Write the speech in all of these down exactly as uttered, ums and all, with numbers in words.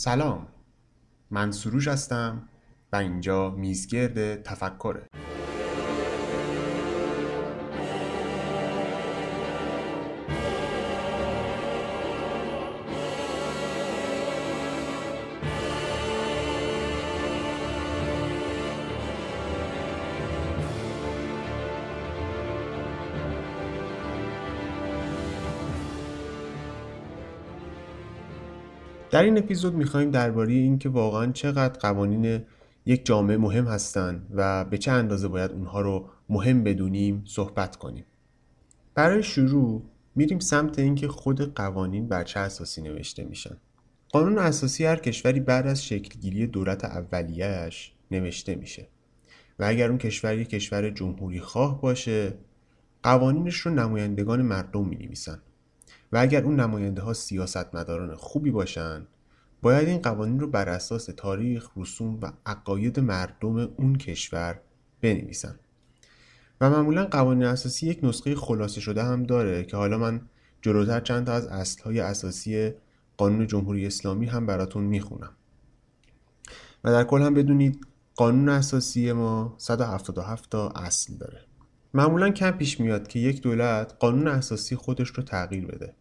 سلام، من سروش هستم و اینجا میزگرد تفکره. در این اپیزود میخواییم درباره این که واقعاً چقدر قوانین یک جامعه مهم هستند و به چه اندازه باید اونها رو مهم بدونیم صحبت کنیم. برای شروع میریم سمت اینکه خود قوانین بر چه اساسی نوشته میشن. قانون اساسی هر کشوری بعد از شکلگیری دولت اولیه‌اش نوشته میشه و اگر اون کشور یک کشور جمهوری خواه باشه قوانینش رو نمایندگان مردم مینویسن و اگر اون نماینده ها سیاستمداران خوبی باشن باید این قوانین رو بر اساس تاریخ، رسوم و عقاید مردم اون کشور بنویسن و معمولا قوانین اساسی یک نسخه خلاصه شده هم داره که حالا من جلوتر چند تا از اصل‌های اساسی قانون جمهوری اسلامی هم براتون میخونم. و در کل هم بدونید قانون اساسی ما صد و هفتاد و هفت تا اصل داره. معمولا کم پیش میاد که یک دولت قانون اساسی خودش رو تغییر بده.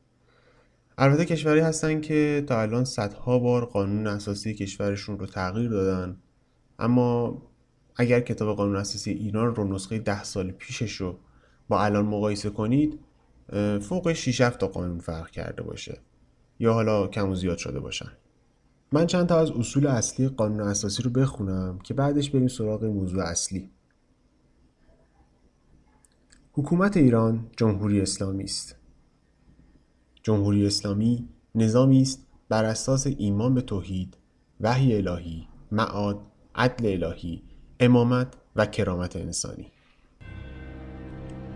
البته کشوری هستن که تا الان صدها بار قانون اساسی کشورشون رو تغییر دادن، اما اگر کتاب قانون اساسی ایران رو نسخه ده سال پیشش رو با الان مقایسه کنید فوق شش هفت تا قانون فرق کرده باشه یا حالا کم و زیاد شده باشن. من چند تا از اصول اصلی قانون اساسی رو بخونم که بعدش بریم سراغ موضوع اصلی. حکومت ایران جمهوری اسلامی است. جمهوری اسلامی نظامی است بر اساس ایمان به توحید، وحی الهی، معاد، عدل الهی، امامت و کرامت انسانی.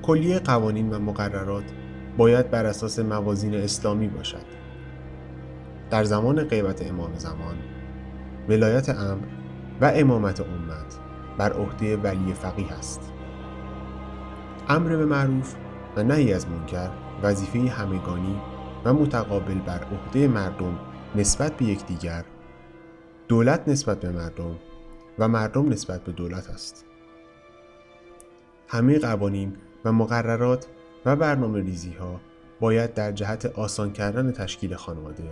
کلیه قوانین و مقررات باید بر اساس موازین اسلامی باشد. در زمان غیبت امام زمان، ولایت امر و امامت امت بر عهده ولی فقیه است. امر به معروف و نهی از منکر وظیفه همگانی و متقابل بر عهده مردم نسبت به یکدیگر، دولت نسبت به مردم و مردم نسبت به دولت است. همه قوانین و مقررات و برنامه‌ریزی ها باید در جهت آسان کردن تشکیل خانواده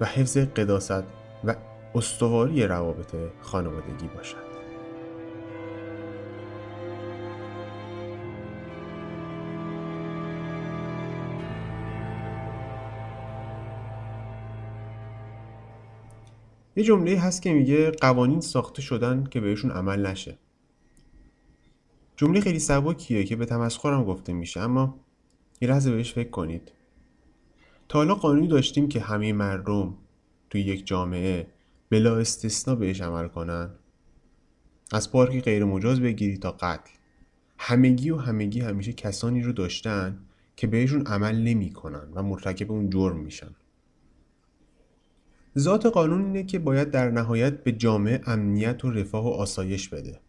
و حفظ قداست و استواری روابط خانوادگی باشد. یه جمله هست که میگه قوانین ساخته شدن که بهشون عمل نشه. جمله خیلی سبکیه که به تمسخرم گفته میشه، اما یه لحظه بهش فکر کنید. تا حالا قانونی داشتیم که همه مردم توی یک جامعه بلا استثنا بهش عمل کنن؟ از پارک غیر مجاز بگیری تا قتل، همگی و همگی همیشه کسانی رو داشتن که بهشون عمل نمی کنن و مرتکب اون جرم میشن. ذات قانون اینه که باید در نهایت به جامعه امنیت و رفاه و آسایش بده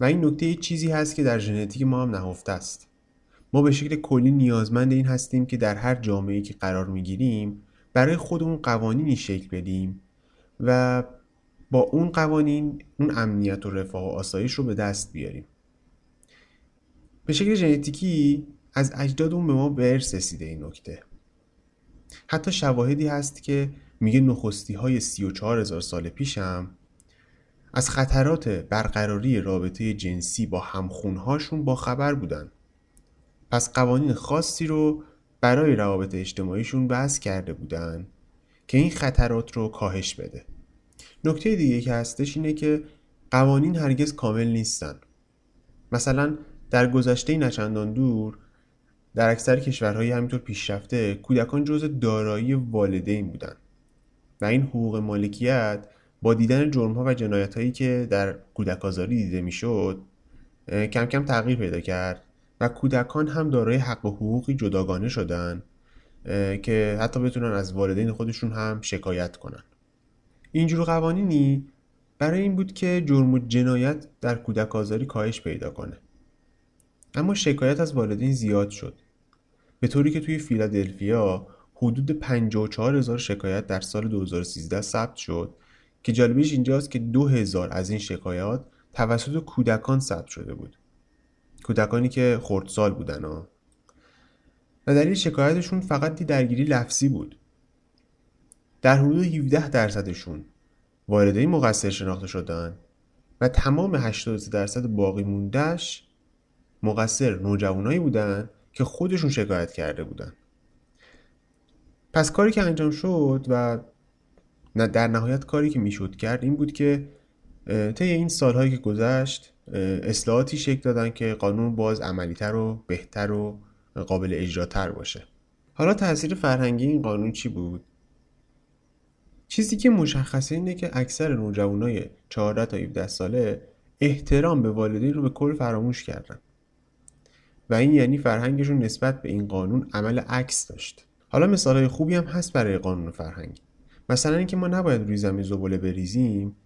و این نکته یه چیزی هست که در ژنتیک ما هم نهفته است. ما به شکل کلی نیازمند این هستیم که در هر جامعه‌ای که قرار میگیریم برای خودمون قوانینی شکل بدیم و با اون قوانین اون امنیت و رفاه و آسایش رو به دست بیاریم. به شکل ژنتیکی از اجدادمون به ما به ارث رسیده این نکته. حتی شواهدی هست که میگه نخستی های سی و چهار هزار سال پیشم از خطرات برقراری رابطه جنسی با همخونهاشون با خبر بودن، پس قوانین خاصی رو برای روابط اجتماعیشون وضع کرده بودن که این خطرات رو کاهش بده. نکته دیگه که هستش اینه که قوانین هرگز کامل نیستن. مثلا در گذشته نچندان دور در اکثر کشورهای همینطور پیشرفته کودکان جزء دارایی والدین بودن و این حقوق مالکیت با دیدن جرم‌ها و جنایت‌هایی که در کودک‌آزاری دیده می‌شد کم کم تغییر پیدا کرد و کودکان هم دارای حق و حقوقی جداگانه شدن که حتی بتونن از والدین خودشون هم شکایت کنن. اینجور قوانینی برای این بود که جرم و جنایت در کودک‌آزاری کاهش پیدا کنه، اما شکایت از والدین زیاد شد، به طوری که توی فیلادلفیا حدود پنجاه و چهار هزار شکایت در سال دو هزار و سیزده ثبت شد که جالبیش اینجاست که دو هزار از این شکایات توسط کودکان ثبت شده بود. کودکانی که خردسال بودن ها. و دلیل شکایتشون فقط درگیری لفظی بود. در حدود هفده درصدشون واردهی مقصر شناخته شدن و تمام هشتاد و سه درصد باقی موندهش مقصر نوجوانایی بودن که خودشون شکایت کرده بودن. پس کاری که انجام شد و در نهایت کاری که میشد کرد این بود که طی این سالهایی که گذشت اصلاحاتی شکل دادن که قانون باز عملی‌تر و بهتر و قابل اجراتر باشه. حالا تأثیر فرهنگی این قانون چی بود؟ چیزی که مشخصه اینه که اکثر نوجوانای چهارده تا هفده ساله احترام به والدین رو به کل فراموش کردن و این یعنی فرهنگشون نسبت به این قانون عمل عکس داشت. حالا مثالای خوبی هم هست برای قانون فرهنگی، مثلا اینکه ما نباید روی زمین زباله بریزیم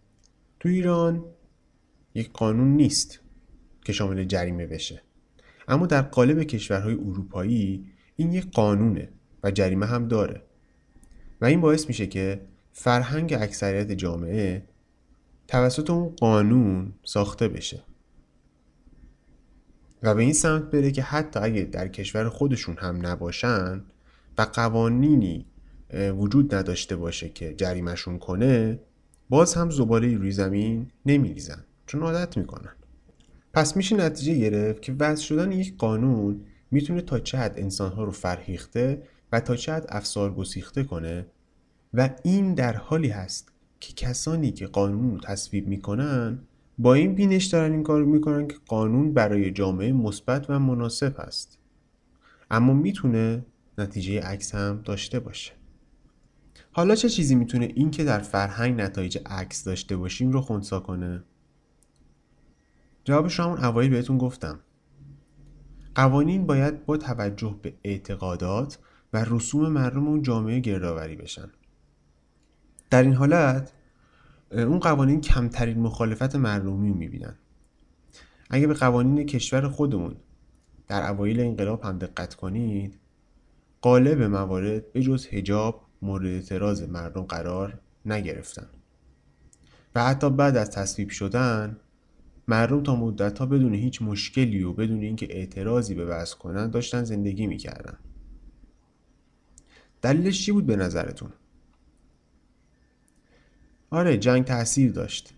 تو ایران یک قانون نیست که شامل جریمه بشه، اما در قالب کشورهای اروپایی این یک قانونه و جریمه هم داره و این باعث میشه که فرهنگ اکثریت جامعه توسط اون قانون ساخته بشه و به این سمت بره که حتی اگه در کشور خودشون هم نباشن و قوانینی وجود نداشته باشه که جریمشون کنه، باز هم زباله روی زمین نمیریزن چون عادت میکنن. پس میشه نتیجه گرفت که وضع شدن یک قانون میتونه تا چه حد انسانها رو فرهیخته و تا چه حد افسارگسیخته کنه و این در حالی هست که کسانی که قانون رو تصویب میکنن با این بینش دارن این کار میکنن که قانون برای جامعه مثبت و مناسب است، اما میتونه نتیجه عکس هم داشته باشه. حالا چه چیزی میتونه این که در فرهنگ نتایج عکس داشته باشیم رو خنثی کنه؟ جوابش رو همون اوایل بهتون گفتم. قوانین باید با توجه به اعتقادات و رسوم مردم اون جامعه گردآوری بشن. در این حالت اون قوانین کمترین مخالفت مردمی میبینن. اگه به قوانین کشور خودمون در اوایل انقلاب هم دقت کنید، قالب موارد به جز حجاب مورد اعتراض مردم قرار نگرفتن و حتی بعد از تصویب شدن مردم تا مدت‌ها بدون هیچ مشکلی و بدون اینکه اعتراضی به وضع کنن داشتن زندگی میکردن. دلیلش چی بود به نظرتون؟ آره، جنگ تأثیر داشت،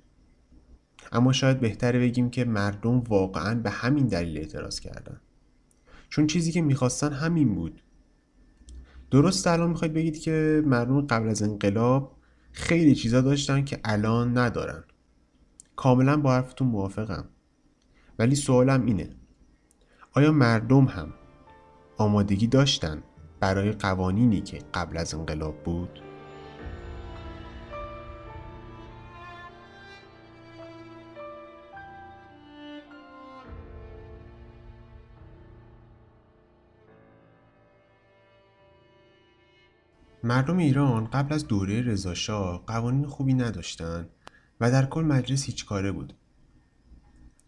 اما شاید بهتره بگیم که مردم واقعاً به همین دلیل اعتراض کردن، چون چیزی که میخواستن همین بود. درست الان میخواید بگید که مردم قبل از انقلاب خیلی چیزا داشتن که الان ندارن. کاملا با حرفتون موافقم، ولی سوالم اینه آیا مردم هم آمادگی داشتن برای قوانینی که قبل از انقلاب بود؟ مردم ایران قبل از دوره رضاشاه قوانین خوبی نداشتن و در کل مجلس هیچ کاره بود.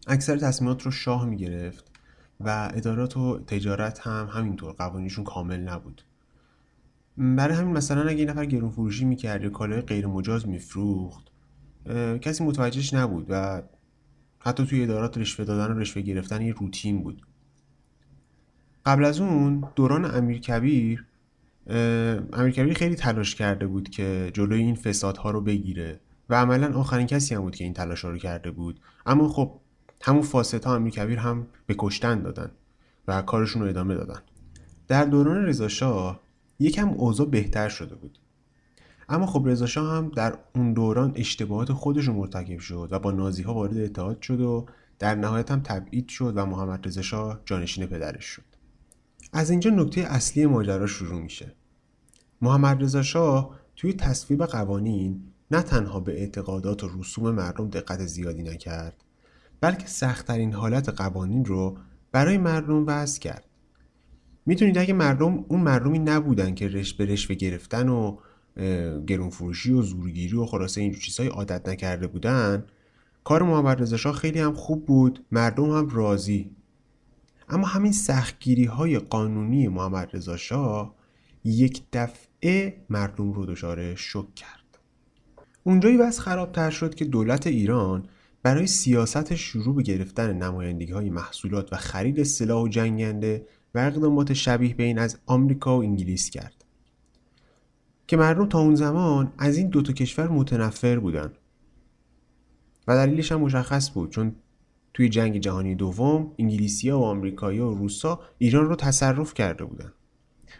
اکثر تصمیمات رو شاه می گرفت و ادارات و تجارت هم همینطور قوانینشون کامل نبود. برای همین مثلا اگه یه نفر گرون فروشی می کرد یا کالای غیر مجاز می فروخت کسی متوجهش نبود و حتی توی ادارات رشوه دادن و رشوه گرفتن یه روتین بود. قبل از اون دوران امیرکبیر امیرکبیر خیلی تلاش کرده بود که جلوی این فسادها رو بگیره و عملاً آخرین کسی هم بود که این تلاش رو کرده بود، اما خب همون فاسدها امیرکبیر هم به کشتن دادن و کارشون رو ادامه دادن. در دوران رضاشاه یکم اوضاع بهتر شده بود، اما خب رضاشاه هم در اون دوران اشتباهات خودش رو مرتکب شد و با نازی‌ها وارد اتحاد شد و در نهایت هم تبعید شد و محمد رضا شاه جانشین پدرش شد. از اینجا نکته اصلی ماجرا شروع میشه. محمد رضا شاه توی تصویب قوانین نه تنها به اعتقادات و رسوم مردم دقت زیادی نکرد، بلکه سخت‌ترین حالت قوانین رو برای مردم وضع کرد. میتونید اگه مردم اون مردمی نبودن که رشوه به رشوه گرفتن و گرانفروشی و زورگیری و خلاصه اینجور چیزای عادت نکرده بودن، کار محمد رضا شاه خیلی هم خوب بود، مردم هم راضی. اما همین سختگیری‌های قانونی محمد رضا شاه یک دفعه مردم رو دچار شوک کرد. اونجایی بس خرابتر شد که دولت ایران برای سیاست شروع به گرفتن نمایندگی‌های محصولات و خرید سلاح و جنگنده و اقدامات شبیه به این از آمریکا و انگلیس کرد که مردم تا اون زمان از این دوتا کشور متنفر بودن و دلیلش هم مشخص بود، چون توی جنگ جهانی دوم انگلیسی‌ها و آمریکایی‌ها و روس‌ها ایران رو تصرف کرده بودن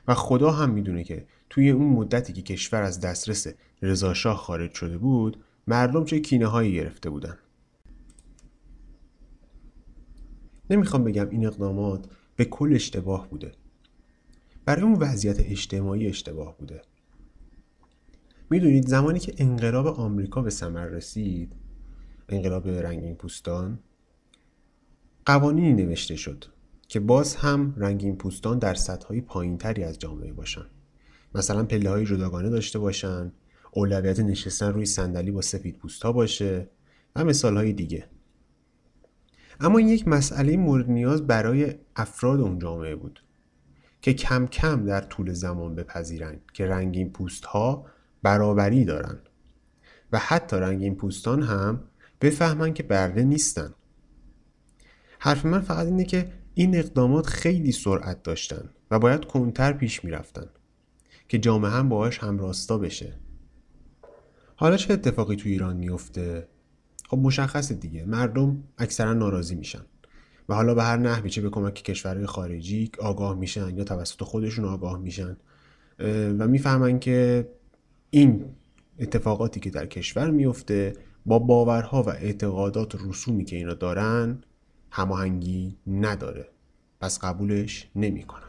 و خدا هم میدونه که توی اون مدتی که کشور از دسترس رضا شاه خارج شده بود مردم چه کینه‌هایی گرفته بودن. نمیخوام بگم این اقدامات به کل اشتباه بوده، برای اون وضعیت اجتماعی اشتباه بوده. میدونید زمانی که انقلاب آمریکا به ثمر رسید، انقلاب رنگین پوستان، قوانینی نوشته شد که باز هم رنگین پوستان در سطح‌های پایین‌تری از جامعه باشن، مثلا پله‌های جداگانه داشته باشن، اولویت نشستن روی صندلی با سفیدپوست‌ها باشه و مثال‌های دیگه. اما این یک مسئله مورد نیاز برای افراد اون جامعه بود که کم کم در طول زمان بپذیرن که رنگین پوست‌ها برابری دارن و حتی رنگین پوستان هم بفهمن که برده نیستن. حرف من فقط اینه که این اقدامات خیلی سرعت داشتن و باید کنتر پیش می رفتن که جامعه هم باهاش همراستا بشه. حالا چه اتفاقی تو ایران میفته؟ خب مشخصه دیگه، مردم اکثرا ناراضی میشن و حالا به هر نحوی چه به کمک کشورهای خارجی آگاه میشن یا توسط خودشون آگاه میشن و میفهمن که این اتفاقاتی که در کشور میفته با باورها و اعتقادات رسومی که اینا دارن هماهنگی نداره، پس قبولش نمیکنن.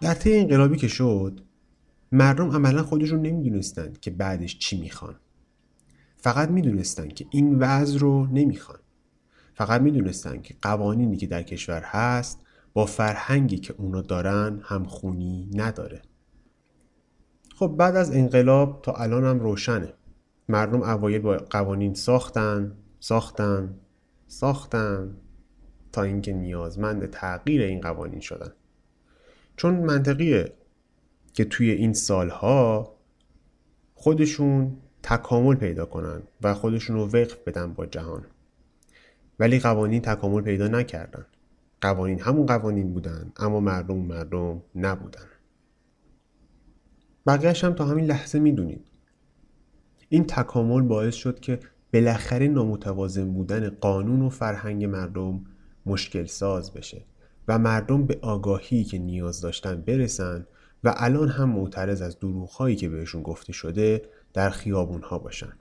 در طی انقلابی که شد مردم عملا خودشون نمیدونستن که بعدش چی میخوان، فقط میدونستن که این وضع رو نمیخوان، فقط میدونستن که قوانینی که در کشور هست با فرهنگی که اونا دارن همخونی نداره. خب بعد از انقلاب تا الان هم روشنه، مردم اوایل با قوانین ساختن ساختن ساختن تا اینکه نیازمند تغییر این قوانین شدن، چون منطقیه که توی این سالها خودشون تکامل پیدا کنن و خودشون رو وقف بدن با جهان. ولی قوانین تکامل پیدا نکردن، قوانین همون قوانین بودن اما مردم مردم نبودن. بقیه‌اش هم تا همین لحظه میدونید. این تکامل باعث شد که بالاخره نامتوازن بودن قانون و فرهنگ مردم مشکل ساز بشه و مردم به آگاهی که نیاز داشتن برسن و الان هم معترض از دروغ‌هایی که بهشون گفته شده در خیابون‌ها باشن.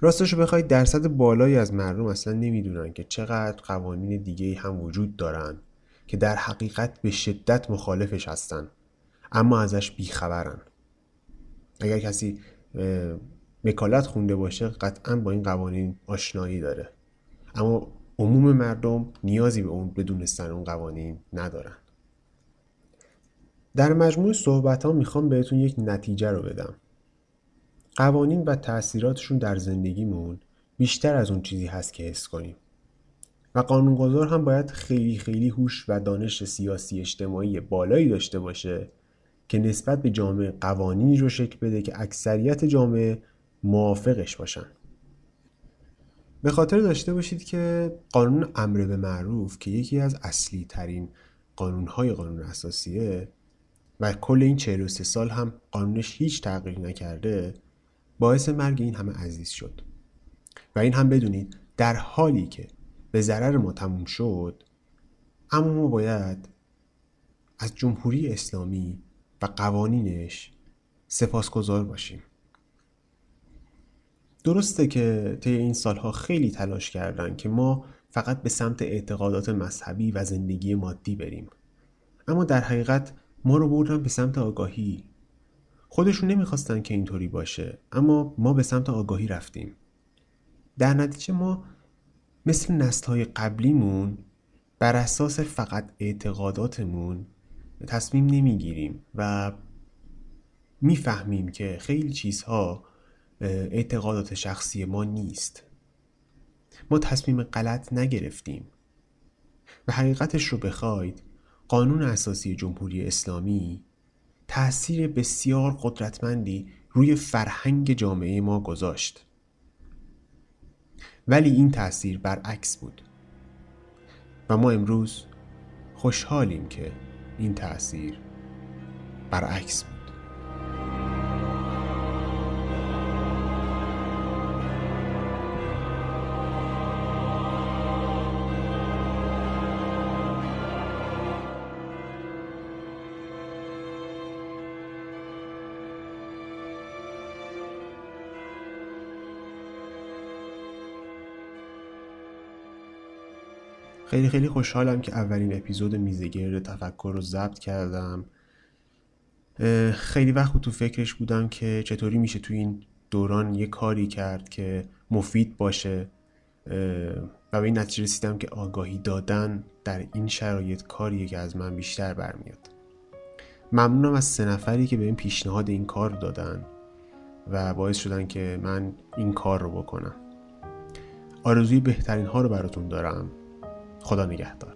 راستشو بخواید درصد بالایی از مردم اصلا نمیدونن که چقدر قوانین دیگه‌ای هم وجود دارن که در حقیقت به شدت مخالفش هستن اما ازش بیخبرن. اگر کسی وکالت خونده باشه قطعاً با این قوانین آشنایی داره، اما عموم مردم نیازی به اون بدونستن اون قوانین ندارن. در مجموع صحبت‌ها میخوام بهتون یک نتیجه رو بدم. قوانین و تأثیراتشون در زندگیمون بیشتر از اون چیزی هست که حس کنیم و قانونگذار هم باید خیلی خیلی هوش و دانش سیاسی اجتماعی بالایی داشته باشه که نسبت به جامعه قوانینی رو شکل بده که اکثریت جامعه موافقش باشن. به خاطر داشته باشید که قانون امر به معروف که یکی از اصلی ترین قانونهای قانون اساسیه و کل این چهل و سه سال هم قانونش هیچ تغییر نکرده، باعث مرگ این همه عزیز شد و این هم بدونید در حالی که به ضرر ما تموم شد، اما ما باید از جمهوری اسلامی و قوانینش سپاسگزار باشیم. درسته که طی این سالها خیلی تلاش کردن که ما فقط به سمت اعتقادات مذهبی و زندگی مادی بریم، اما در حقیقت ما رو بردن به سمت آگاهی. خودشون نمیخواستن که اینطوری باشه اما ما به سمت آگاهی رفتیم. در نتیجه ما مثل نسل‌های قبلیمون بر اساس فقط اعتقاداتمون تصمیم نمیگیریم و میفهمیم که خیلی چیزها اعتقادات شخصی ما نیست ما تصمیم غلط نگرفتیم. و حقیقتش رو بخواید، قانون اساسی جمهوری اسلامی تأثیر بسیار قدرتمندی روی فرهنگ جامعه ما گذاشت. ولی این تأثیر برعکس بود و ما امروز خوشحالیم که این تأثیر برعکس بود. خیلی خیلی خوشحالم که اولین اپیزود میزگرد تفکر رو ضبط کردم. خیلی وقت تو فکرش بودم که چطوری میشه تو این دوران یه کاری کرد که مفید باشه و به این نتیجه رسیدم که آگاهی دادن در این شرایط کاریه که از من بیشتر برمیاد. ممنونم از سه نفری که به این پیشنهاد این کار دادن و باعث شدن که من این کار رو بکنم. آرزوی بهترین ها رو براتون دارم. خدا نگهدار.